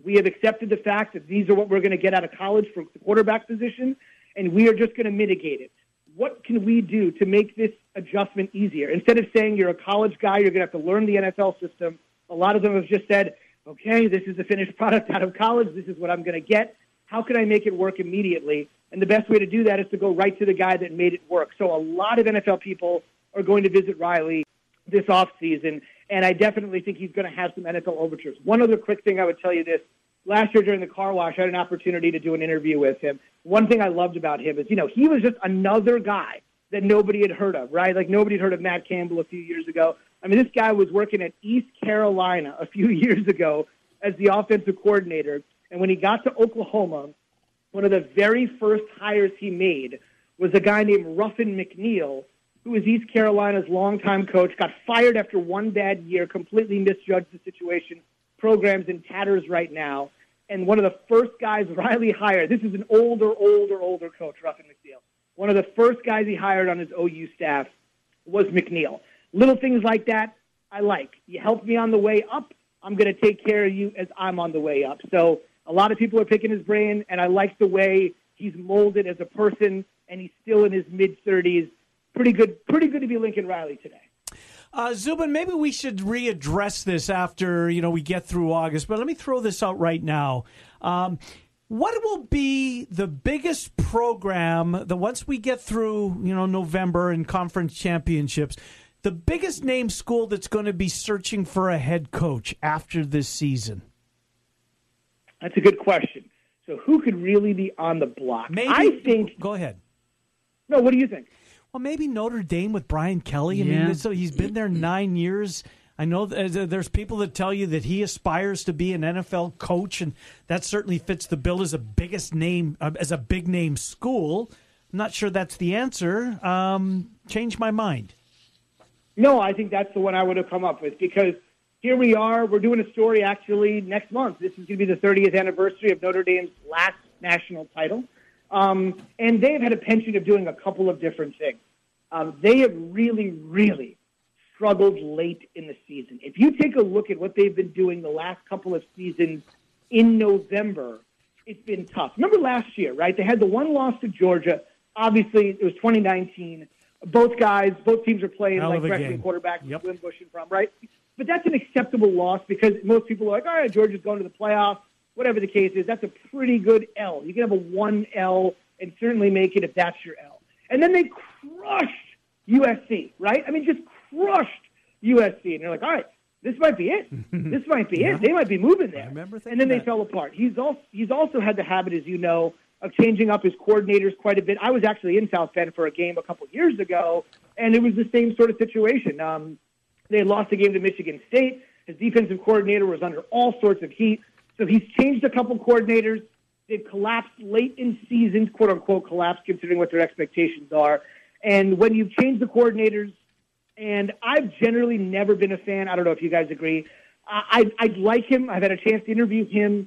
we have accepted the fact that these are what we're going to get out of college for the quarterback position, and we are just going to mitigate it. What can we do to make this adjustment easier? Instead of saying you're a college guy, you're going to have to learn the N F L system, a lot of them have just said, okay, this is the finished product out of college. This is what I'm going to get. How can I make it work immediately? And the best way to do that is to go right to the guy that made it work. So a lot of N F L people are going to visit Riley this offseason, and I definitely think he's going to have some N F L overtures. One other quick thing I would tell you this. Last year during the car wash, I had an opportunity to do an interview with him. One thing I loved about him is, you know, he was just another guy that nobody had heard of, right? Like nobody had heard of Matt Campbell a few years ago. I mean, this guy was working at East Carolina a few years ago as the offensive coordinator, and when he got to Oklahoma, one of the very first hires he made was a guy named Ruffin McNeil, who was East Carolina's longtime coach, got fired after one bad year, completely misjudged the situation, programs in tatters right now. And one of the first guys Riley hired, this is an older, older, older coach, Ruffin McNeil. One of the first guys he hired on his O U staff was McNeil. Little things like that I like. You helped me on the way up, I'm going to take care of you as I'm on the way up. So a lot of people are picking his brain, and I like the way he's molded as a person, and he's still in his mid-thirties. Pretty good, pretty good to be Lincoln Riley today. Uh, Zubin, maybe we should readdress this after, you know, we get through August, but let me throw this out right now. Um, what will be the biggest program that once we get through, you know, November and conference championships, the biggest name school that's going to be searching for a head coach after this season? That's a good question. So who could really be on the block? Maybe, I think. Go ahead. No, what do you think? Well, maybe Notre Dame with Brian Kelly. I yeah. mean, so he's been there nine years. I know there's people that tell you that he aspires to be an N F L coach, and that certainly fits the bill as a biggest name, as a big name school. I'm not sure that's the answer. Um, change my mind. No, I think that's the one I would have come up with, because here we are. We're doing a story actually next month. This is going to be the thirtieth anniversary of Notre Dame's last national title. Um, and they've had a penchant of doing a couple of different things. Um, they have really, really struggled late in the season. If you take a look at what they've been doing the last couple of seasons in November, it's been tough. Remember last year, right? They had the one loss to Georgia. Obviously, it was twenty nineteen. Both guys, both teams are playing like freshman quarterbacks, yep. Win Bush and from, right? But that's an acceptable loss because most people are like, all right, Georgia's going to the playoffs. Whatever the case is, that's a pretty good L. You can have a one L and certainly make it if that's your L. And then they crushed U S C, right? I mean, just crushed U S C. And they're like, all right, this might be it. This might be yeah. it. They might be moving there. I remember thinking and then they that. fell apart. He's also, he's also had the habit, as you know, of changing up his coordinators quite a bit. I was actually in South Bend for a game a couple years ago, and it was the same sort of situation. Um, they lost a game to Michigan State. His defensive coordinator was under all sorts of heat. So he's changed a couple coordinators. They've collapsed late in seasons, quote-unquote collapsed, considering what their expectations are. And when you've changed the coordinators, and I've generally never been a fan. I don't know if you guys agree. I, I'd like him. I've had a chance to interview him.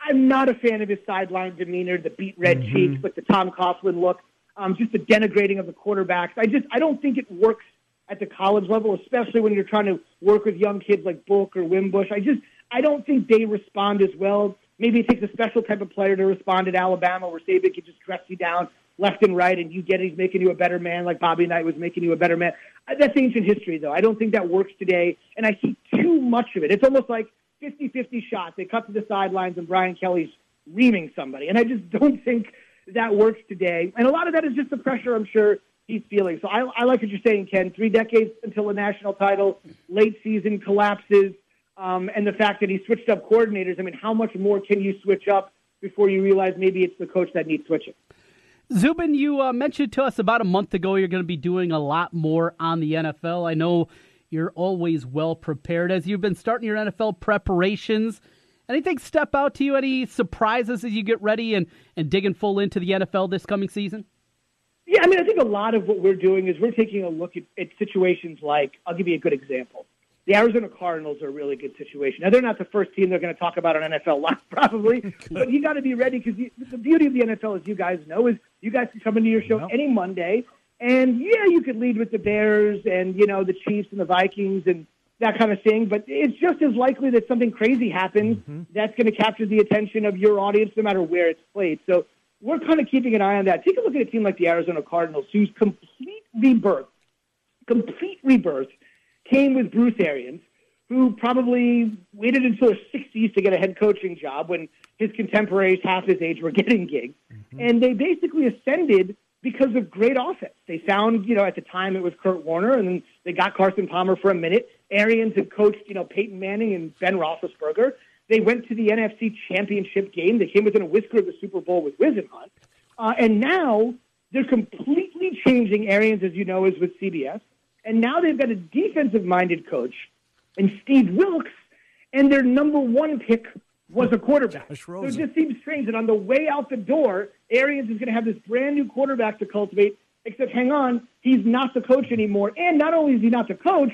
I'm not a fan of his sideline demeanor, the beat red mm-hmm. cheeks with the Tom Coughlin look, um, just the denigrating of the quarterbacks. I just I don't think it works at the college level, especially when you're trying to work with young kids like Book or Wimbush. I just I don't think they respond as well. Maybe it takes a special type of player to respond at Alabama where Saban can just dress you down left and right and you get he's making you a better man like Bobby Knight was making you a better man. That's ancient history, though. I don't think that works today, and I see too much of it. It's almost like fifty-fifty shots. They cut to the sidelines and Brian Kelly's reaming somebody, and I just don't think that works today. And a lot of that is just the pressure, I'm sure, he's feeling. So I, I like what you're saying, Ken. Three decades until a national title, late season collapses, Um, and the fact that he switched up coordinators. I mean, how much more can you switch up before you realize maybe it's the coach that needs switching? Zubin, you uh, mentioned to us about a month ago you're going to be doing a lot more on the N F L. I know you're always well prepared. As you've been starting your N F L preparations, anything step out to you? Any surprises as you get ready and, and digging full into the N F L this coming season? Yeah, I mean, I think a lot of what we're doing is we're taking a look at, at situations like, I'll give you a good example. The Arizona Cardinals are a really good situation. Now, they're not the first team they're going to talk about on N F L Live, probably, but you got to be ready because the beauty of the N F L, as you guys know, is you guys can come into your show yep. any Monday, and, yeah, you could lead with the Bears and, you know, the Chiefs and the Vikings and that kind of thing, but it's just as likely that something crazy happens mm-hmm. that's going to capture the attention of your audience no matter where it's played. So we're kind of keeping an eye on that. Take a look at a team like the Arizona Cardinals, whose complete rebirth, complete rebirth, came with Bruce Arians, who probably waited until his sixties to get a head coaching job when his contemporaries half his age were getting gigs. Mm-hmm. And they basically ascended because of great offense. They found, you know, at the time it was Kurt Warner, and then they got Carson Palmer for a minute. Arians had coached, you know, Peyton Manning and Ben Roethlisberger. They went to the N F C Championship game. They came within a whisker of the Super Bowl with Wiz and Hunt. Uh, and now they're completely changing. Arians, as you know, is with C B S. And now they've got a defensive-minded coach and Steve Wilkes, and their number one pick was a quarterback. So it just seems strange that on the way out the door, Arians is going to have this brand-new quarterback to cultivate, except hang on, he's not the coach anymore. And not only is he not the coach,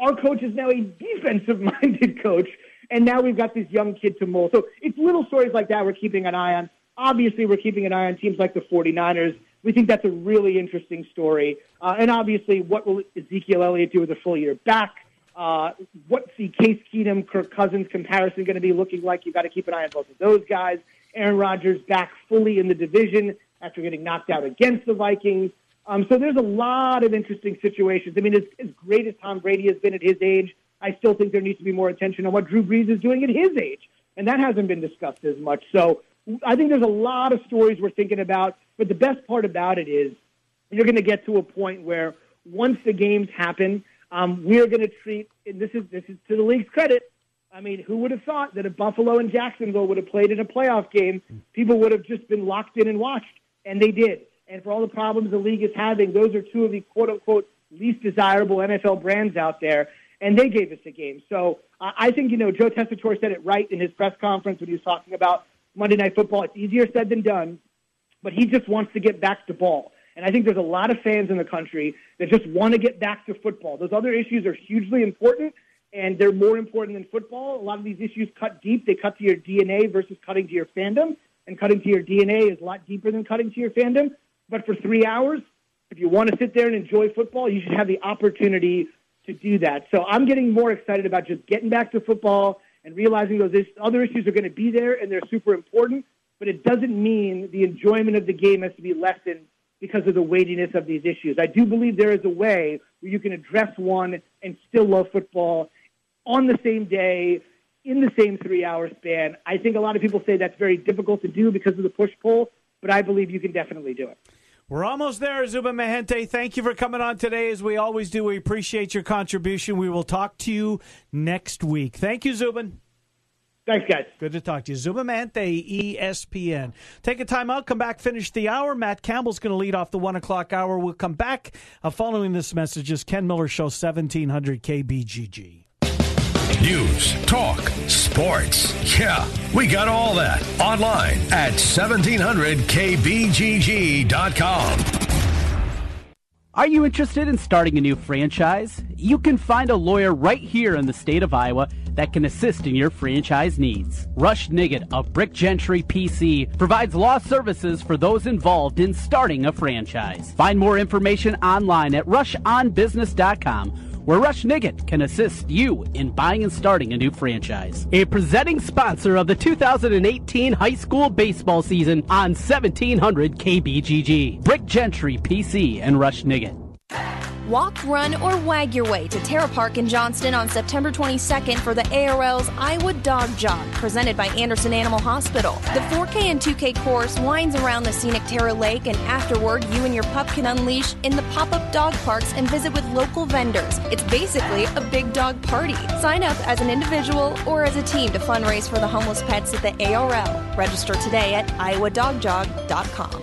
our coach is now a defensive-minded coach, and now we've got this young kid to mold. So it's little stories like that we're keeping an eye on. Obviously, we're keeping an eye on teams like the forty-niners. We think that's a really interesting story. Uh, and obviously, what will Ezekiel Elliott do with a full year back? Uh, what's the Case Keenum, Kirk Cousins comparison going to be looking like? You've got to keep an eye on both of those guys. Aaron Rodgers back fully in the division after getting knocked out against the Vikings. Um, so there's a lot of interesting situations. I mean, as, as great as Tom Brady has been at his age, I still think there needs to be more attention on what Drew Brees is doing at his age. And that hasn't been discussed as much. So I think there's a lot of stories we're thinking about. But the best part about it is you're going to get to a point where once the games happen, um, we're going to treat, and this is this is to the league's credit, I mean, who would have thought that if Buffalo and Jacksonville would have played in a playoff game, people would have just been locked in and watched, and they did. And for all the problems the league is having, those are two of the quote-unquote least desirable N F L brands out there, and they gave us a game. So uh, I think, you know, Joe Tessitore said it right in his press conference when he was talking about Monday Night Football. It's easier said than done. But he just wants to get back to ball. And I think there's a lot of fans in the country that just want to get back to football. Those other issues are hugely important, and they're more important than football. A lot of these issues cut deep. They cut to your D N A versus cutting to your fandom. And cutting to your D N A is a lot deeper than cutting to your fandom. But for three hours, If you want to sit there and enjoy football, you should have the opportunity to do that. So I'm getting more excited about just getting back to football and realizing those other issues are going to be there and they're super important, but it doesn't mean the enjoyment of the game has to be lessened because of the weightiness of these issues. I do believe there is a way where you can address one and still love football on the same day, in the same three-hour span. I think a lot of people say that's very difficult to do because of the push-pull, but I believe you can definitely do it. We're almost there, Zubin Mehenti. Thank you for coming on today. As we always do, we appreciate your contribution. We will talk to you next week. Thank you, Zubin. Thanks, guys. Good to talk to you. Zubin Mehenti, E S P N. Take a time out. Come back, finish the hour. Matt Campbell's going to lead off the one o'clock hour. We'll come back. Uh, following this message is Ken Miller Show, seventeen hundred K B G G. News, talk, sports. Yeah, we got all that online at seventeen hundred K B G G dot com. Are you interested in starting a new franchise? You can find a lawyer right here in the state of Iowa that can assist in your franchise needs. Rush Niggett of Brick Gentry P C provides law services for those involved in starting a franchise. Find more information online at rush on business dot com, where Rush Niggett can assist you in buying and starting a new franchise. A presenting sponsor of the two thousand eighteen high school baseball season on seventeen hundred K B G G. Brick Gentry P C and Rush Niggett. Walk, run, or wag your way to Terra Park in Johnston on September twenty-second for the A R L's Iowa Dog Jog, presented by Anderson Animal Hospital. The four K and two K course winds around the scenic Terra Lake, and afterward, you and your pup can unleash in the pop-up dog parks and visit with local vendors. It's basically a big dog party. Sign up as an individual or as a team to fundraise for the homeless pets at the A R L. Register today at iowa dog jog dot com.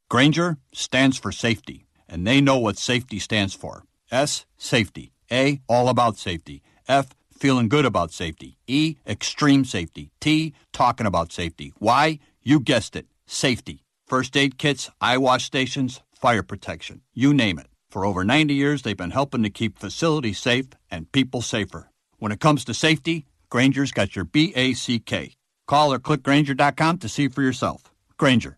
Grainger stands for safety, and they know what safety stands for. S, safety. A, all about safety. F, feeling good about safety. E, extreme safety. T, talking about safety. Y, you guessed it, safety. First aid kits, eye wash stations, fire protection, you name it. For over ninety years, they've been helping to keep facilities safe and people safer. When it comes to safety, Grainger's got your B A C K. Call or click grainger dot com to see for yourself. Grainger,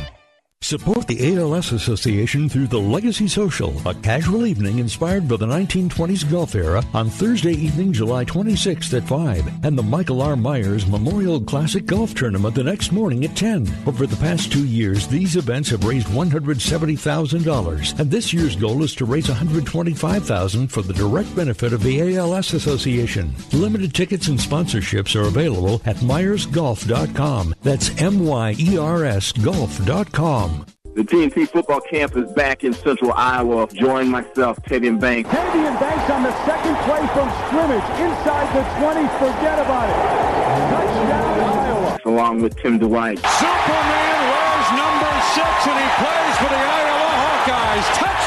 Support the A L S Association through the Legacy Social, a casual evening inspired by the nineteen twenties golf era on Thursday evening, July twenty-sixth at five, and the Michael R. Myers Memorial Classic Golf Tournament the next morning at ten. Over the past two years, these events have raised one hundred seventy thousand dollars, and this year's goal is to raise one hundred twenty-five thousand dollars for the direct benefit of the A L S Association. Limited tickets and sponsorships are available at myers golf dot com. That's M Y E R S golf dot com. The T N T football camp is back in central Iowa. Join myself, Teddy and Banks. Teddy and Banks on the second play from scrimmage. Inside the twenty, forget about it. Touchdown, Iowa. Along with Tim Dwight. Superman wears number six, and he plays for the Iowa Hawkeyes. Touchdown!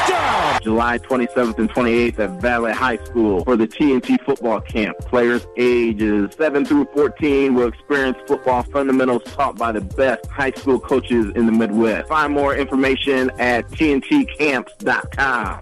July twenty-seventh and twenty-eighth at Valley High School for the T N T football camp. Players ages seven through fourteen will experience football fundamentals taught by the best high school coaches in the Midwest. Find more information at T N T camps dot com.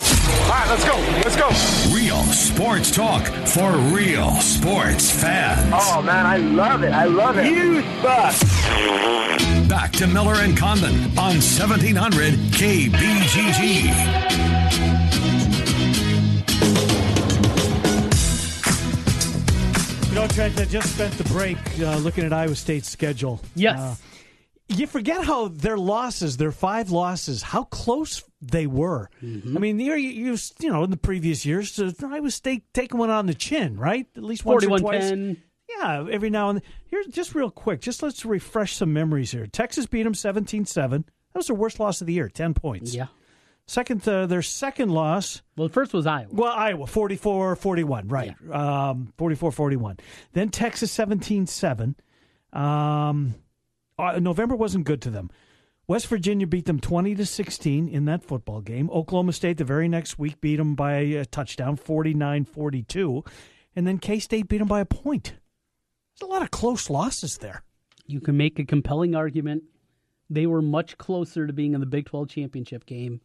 All right, let's go. Let's go. Real sports talk for real sports fans. Oh, man, I love it. I love it. Huge bucks. Back to Miller and Condon on seventeen hundred K B G G. You know, Trent, I just spent the break uh, looking at Iowa State's schedule. Yes. Uh, you forget how their losses, their five losses, how close they were. Mm-hmm. I mean, you, you you know, in the previous years, so Iowa State taking one on the chin, right? At least once or twice. forty-one ten. Yeah, every now and then. Here, just real quick, just let's refresh some memories here. Texas beat them seventeen seven. That was their worst loss of the year, ten points. Yeah. Second, uh, their second loss. Well, the first was Iowa. Well, Iowa, forty-four forty-one, right. Yeah. Um, forty-four forty-one. Then Texas, seventeen seven. Um, uh, November wasn't good to them. West Virginia beat them twenty to sixteen in that football game. Oklahoma State the very next week beat them by a touchdown, forty-nine forty-two. And then K-State beat them by a point. There's a lot of close losses there. You can make a compelling argument. They were much closer to being in the Big twelve championship game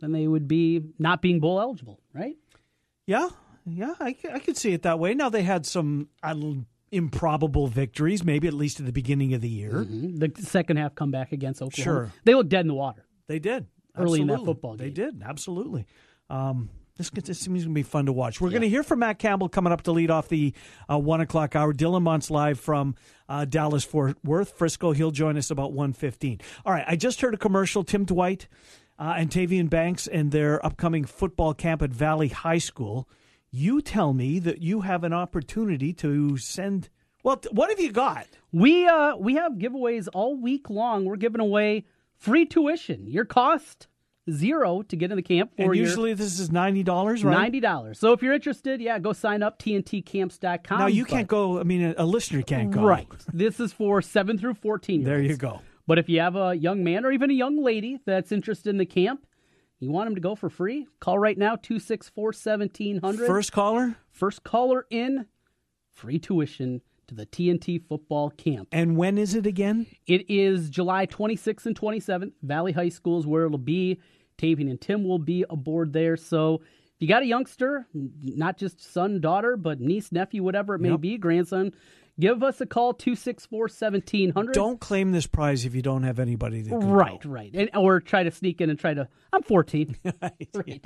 than they would be not being bowl eligible, right? Yeah, yeah, I, I could see it that way. Now, they had some improbable victories, maybe at least at the beginning of the year. Mm-hmm. The second half comeback against Oklahoma. Sure. They looked dead in the water. They did. Early absolutely. In that football game. They did, absolutely. Um, this, this seems going to be fun to watch. We're yeah. going to hear from Matt Campbell coming up to lead off the uh, one o'clock hour. Dylan Montz live from uh, Dallas-Fort Worth. Frisco, he'll join us about one fifteen. All right, I just heard a commercial. Tim Dwight uh, and Tavian Banks and their upcoming football camp at Valley High School. You tell me that you have an opportunity to send. Well, what have you got? We uh, we have giveaways all week long. We're giving away free tuition. Your cost zero to get in the camp. For and usually your, this is ninety dollars, right? ninety dollars. So if you're interested, yeah, go sign up, T N T camps dot com. Now, you but, can't go. I mean, a listener can't go. Right. This is for seven through fourteen years. There you go. But if you have a young man or even a young lady that's interested in the camp, you want them to go for free? Call right now, two six four, one seven zero zero. First caller? First caller in. Free tuition to the T N T football camp. And when is it again? It is July twenty-sixth and twenty-seventh. Valley High School is where it'll be. Tavian and Tim will be aboard there. So if you got a youngster, not just son, daughter, but niece, nephew, whatever it may yep. be, grandson, give us a call, two six four, one seven zero zero. Don't claim this prize if you don't have anybody that can Right, go. right. And, or try to sneak in and try to, I'm fourteen. right. yeah.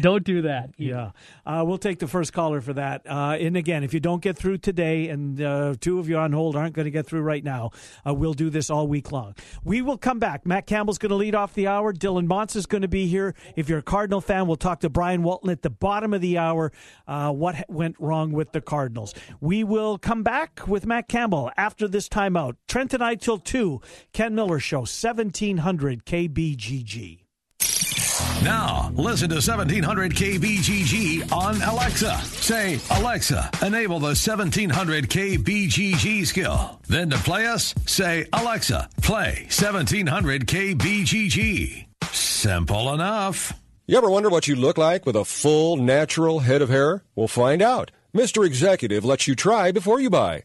Don't do that. Yeah. Uh, we'll take the first caller for that. Uh, and again, if you don't get through today, and uh, two of you on hold aren't going to get through right now, uh, we'll do this all week long. We will come back. Matt Campbell's going to lead off the hour. Dylan Montz is going to be here. If you're a Cardinal fan, we'll talk to Brian Walton at the bottom of the hour. Uh, what went wrong with the Cardinals? We will come back with Matt Campbell after this timeout. Trent and I till two. Ken Miller Show, seventeen hundred K B G G. Now, listen to seventeen hundred K B G G on Alexa. Say, Alexa, enable the seventeen hundred K B G G skill. Then to play us, say, Alexa, play seventeen hundred K B G G. Simple enough. You ever wonder what you look like with a full, natural head of hair? Well, find out. Mister Executive lets you try before you buy.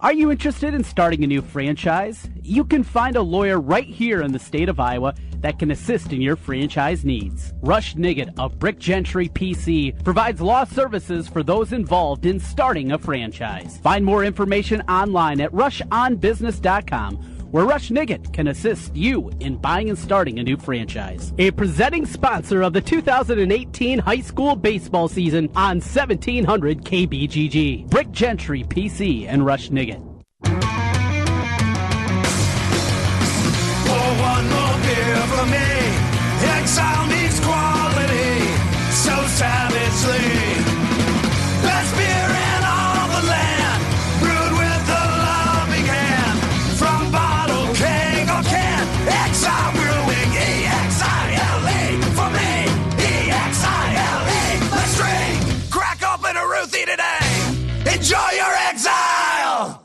Are you interested in starting a new franchise? You can find a lawyer right here in the state of Iowa that can assist in your franchise needs. Rush Niggett of Brick Gentry P C provides law services for those involved in starting a franchise. Find more information online at rush on business dot com, where Rush Niggett can assist you in buying and starting a new franchise. A presenting sponsor of the two thousand eighteen high school baseball season on seventeen hundred K B G G. Brick Gentry P C and Rush Niggett. Pour one more beer for me. Exile needs quality, so savagely. Best beer in all the land, brewed with a loving hand. From bottle, keg, or can, Exile Brewing, E X I L E, for me, E X I L E. Let's drink, crack open a Ruthie today. Enjoy your exile.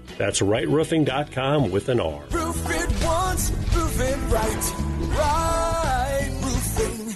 That's right roofing dot com with an R. Roof it once, roof it right, right roofing.